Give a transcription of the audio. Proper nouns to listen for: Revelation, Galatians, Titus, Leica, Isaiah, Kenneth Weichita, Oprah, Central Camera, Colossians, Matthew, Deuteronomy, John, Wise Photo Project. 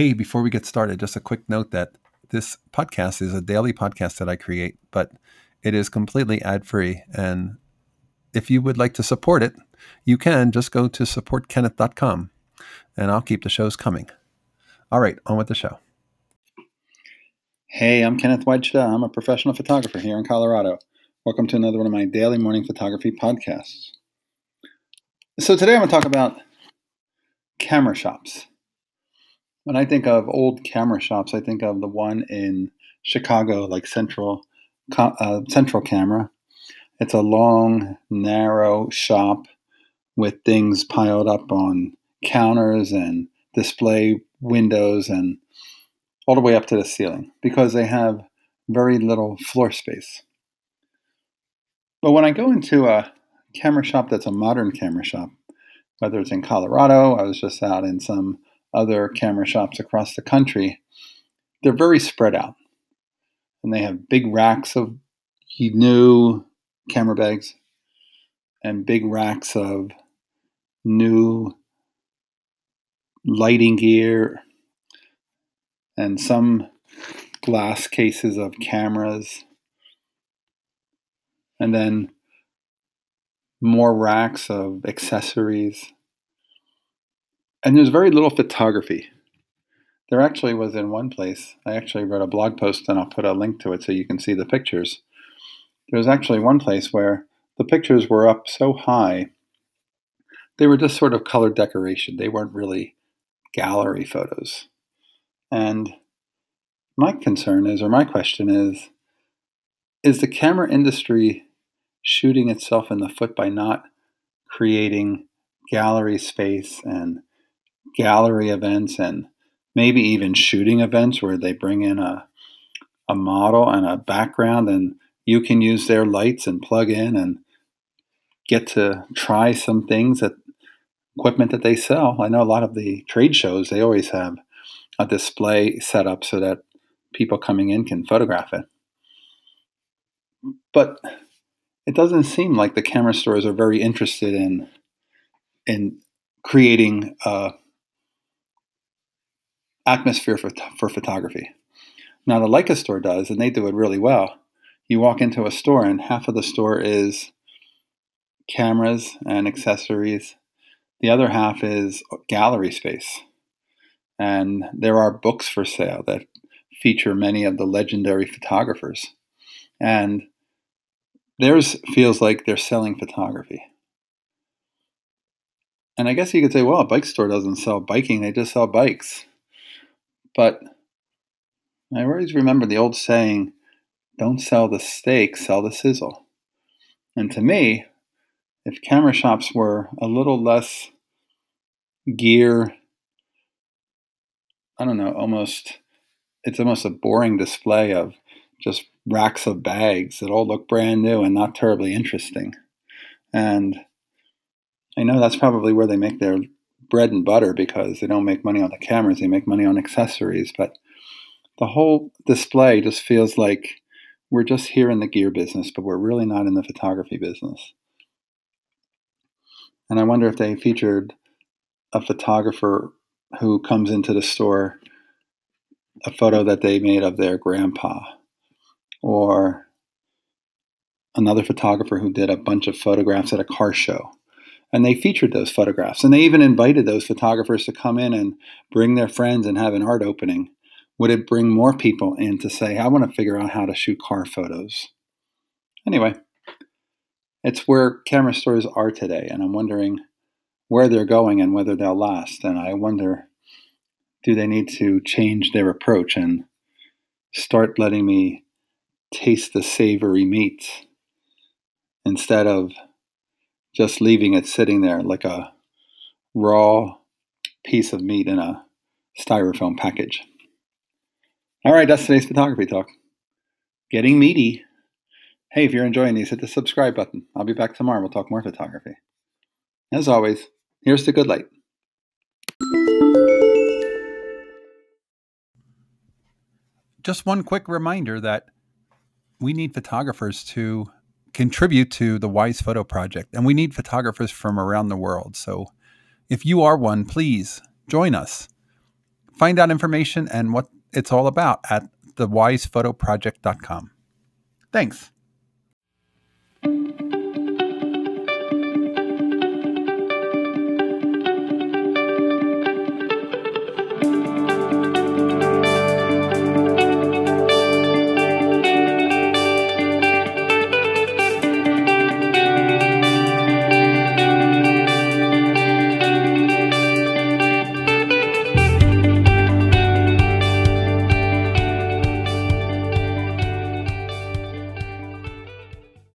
Hey, before we get started, just a quick note that this podcast is a daily podcast that I create, but it is completely ad-free. And if you would like to support it, you can just go to supportkenneth.com and I'll keep the shows coming. All right, on with the show. Hey, I'm Kenneth Weichita. I'm a professional photographer here in Colorado. Welcome to another one of my daily morning photography podcasts. So today I'm going to talk about camera shops. When I think of old camera shops, I think of the one in Chicago, like Central Camera. It's a long, narrow shop with things piled up on counters and display windows and all the way up to the ceiling because they have very little floor space. But when I go into a camera shop that's a modern camera shop, whether it's in Colorado, I was just out in some other camera shops across the country, they're very spread out. And they have big racks of new camera bags and big racks of new lighting gear and some glass cases of cameras. And then more racks of accessories. And there's very little photography. There actually was in one place, I actually wrote a blog post and I'll put a link to it so you can see the pictures. There was actually one place where the pictures were up so high, they were just sort of color decoration. They weren't really gallery photos. And my concern is, or my question is the camera industry shooting itself in the foot by not creating gallery space and gallery events and maybe even shooting events where they bring in a model and a background and you can use their lights and plug in and get to try some things, that equipment that they sell. I know a lot of the trade shows, they always have a display set up so that people coming in can photograph it. But it doesn't seem like the camera stores are very interested in creating atmosphere for photography. Now the Leica store does, and they do it really well. You walk into a store and half of the store is cameras and accessories. The other half is gallery space. And there are books for sale that feature many of the legendary photographers. And theirs feels like they're selling photography. And I guess you could say, well, a bike store doesn't sell biking, they just sell bikes. But I always remember the old saying, don't sell the steak, sell the sizzle. And to me, if camera shops were a little less gear, I don't know, it's almost a boring display of just racks of bags that all look brand new and not terribly interesting. And I know that's probably where they make their bread and butter because they don't make money on the cameras, they make money on accessories. But the whole display just feels like we're just here in the gear business, but we're really not in the photography business. And I wonder if they featured a photographer who comes into the store, a photo that they made of their grandpa, or another photographer who did a bunch of photographs at a car show. And they featured those photographs. And they even invited those photographers to come in and bring their friends and have an art opening. Would it bring more people in to say, I want to figure out how to shoot car photos? Anyway, it's where camera stores are today. And I'm wondering where they're going and whether they'll last. And I wonder, do they need to change their approach and start letting me taste the savory meat instead of just leaving it sitting there like a raw piece of meat in a styrofoam package. All right, that's today's photography talk. Getting meaty. Hey, if you're enjoying these, hit the subscribe button. I'll be back tomorrow. We'll talk more photography. As always, here's to good light. Just one quick reminder that we need photographers to contribute to the Wise Photo Project, and we need photographers from around the world. So if you are one, please join us. Find out information and what it's all about at thewise.photoproject.com. Thanks.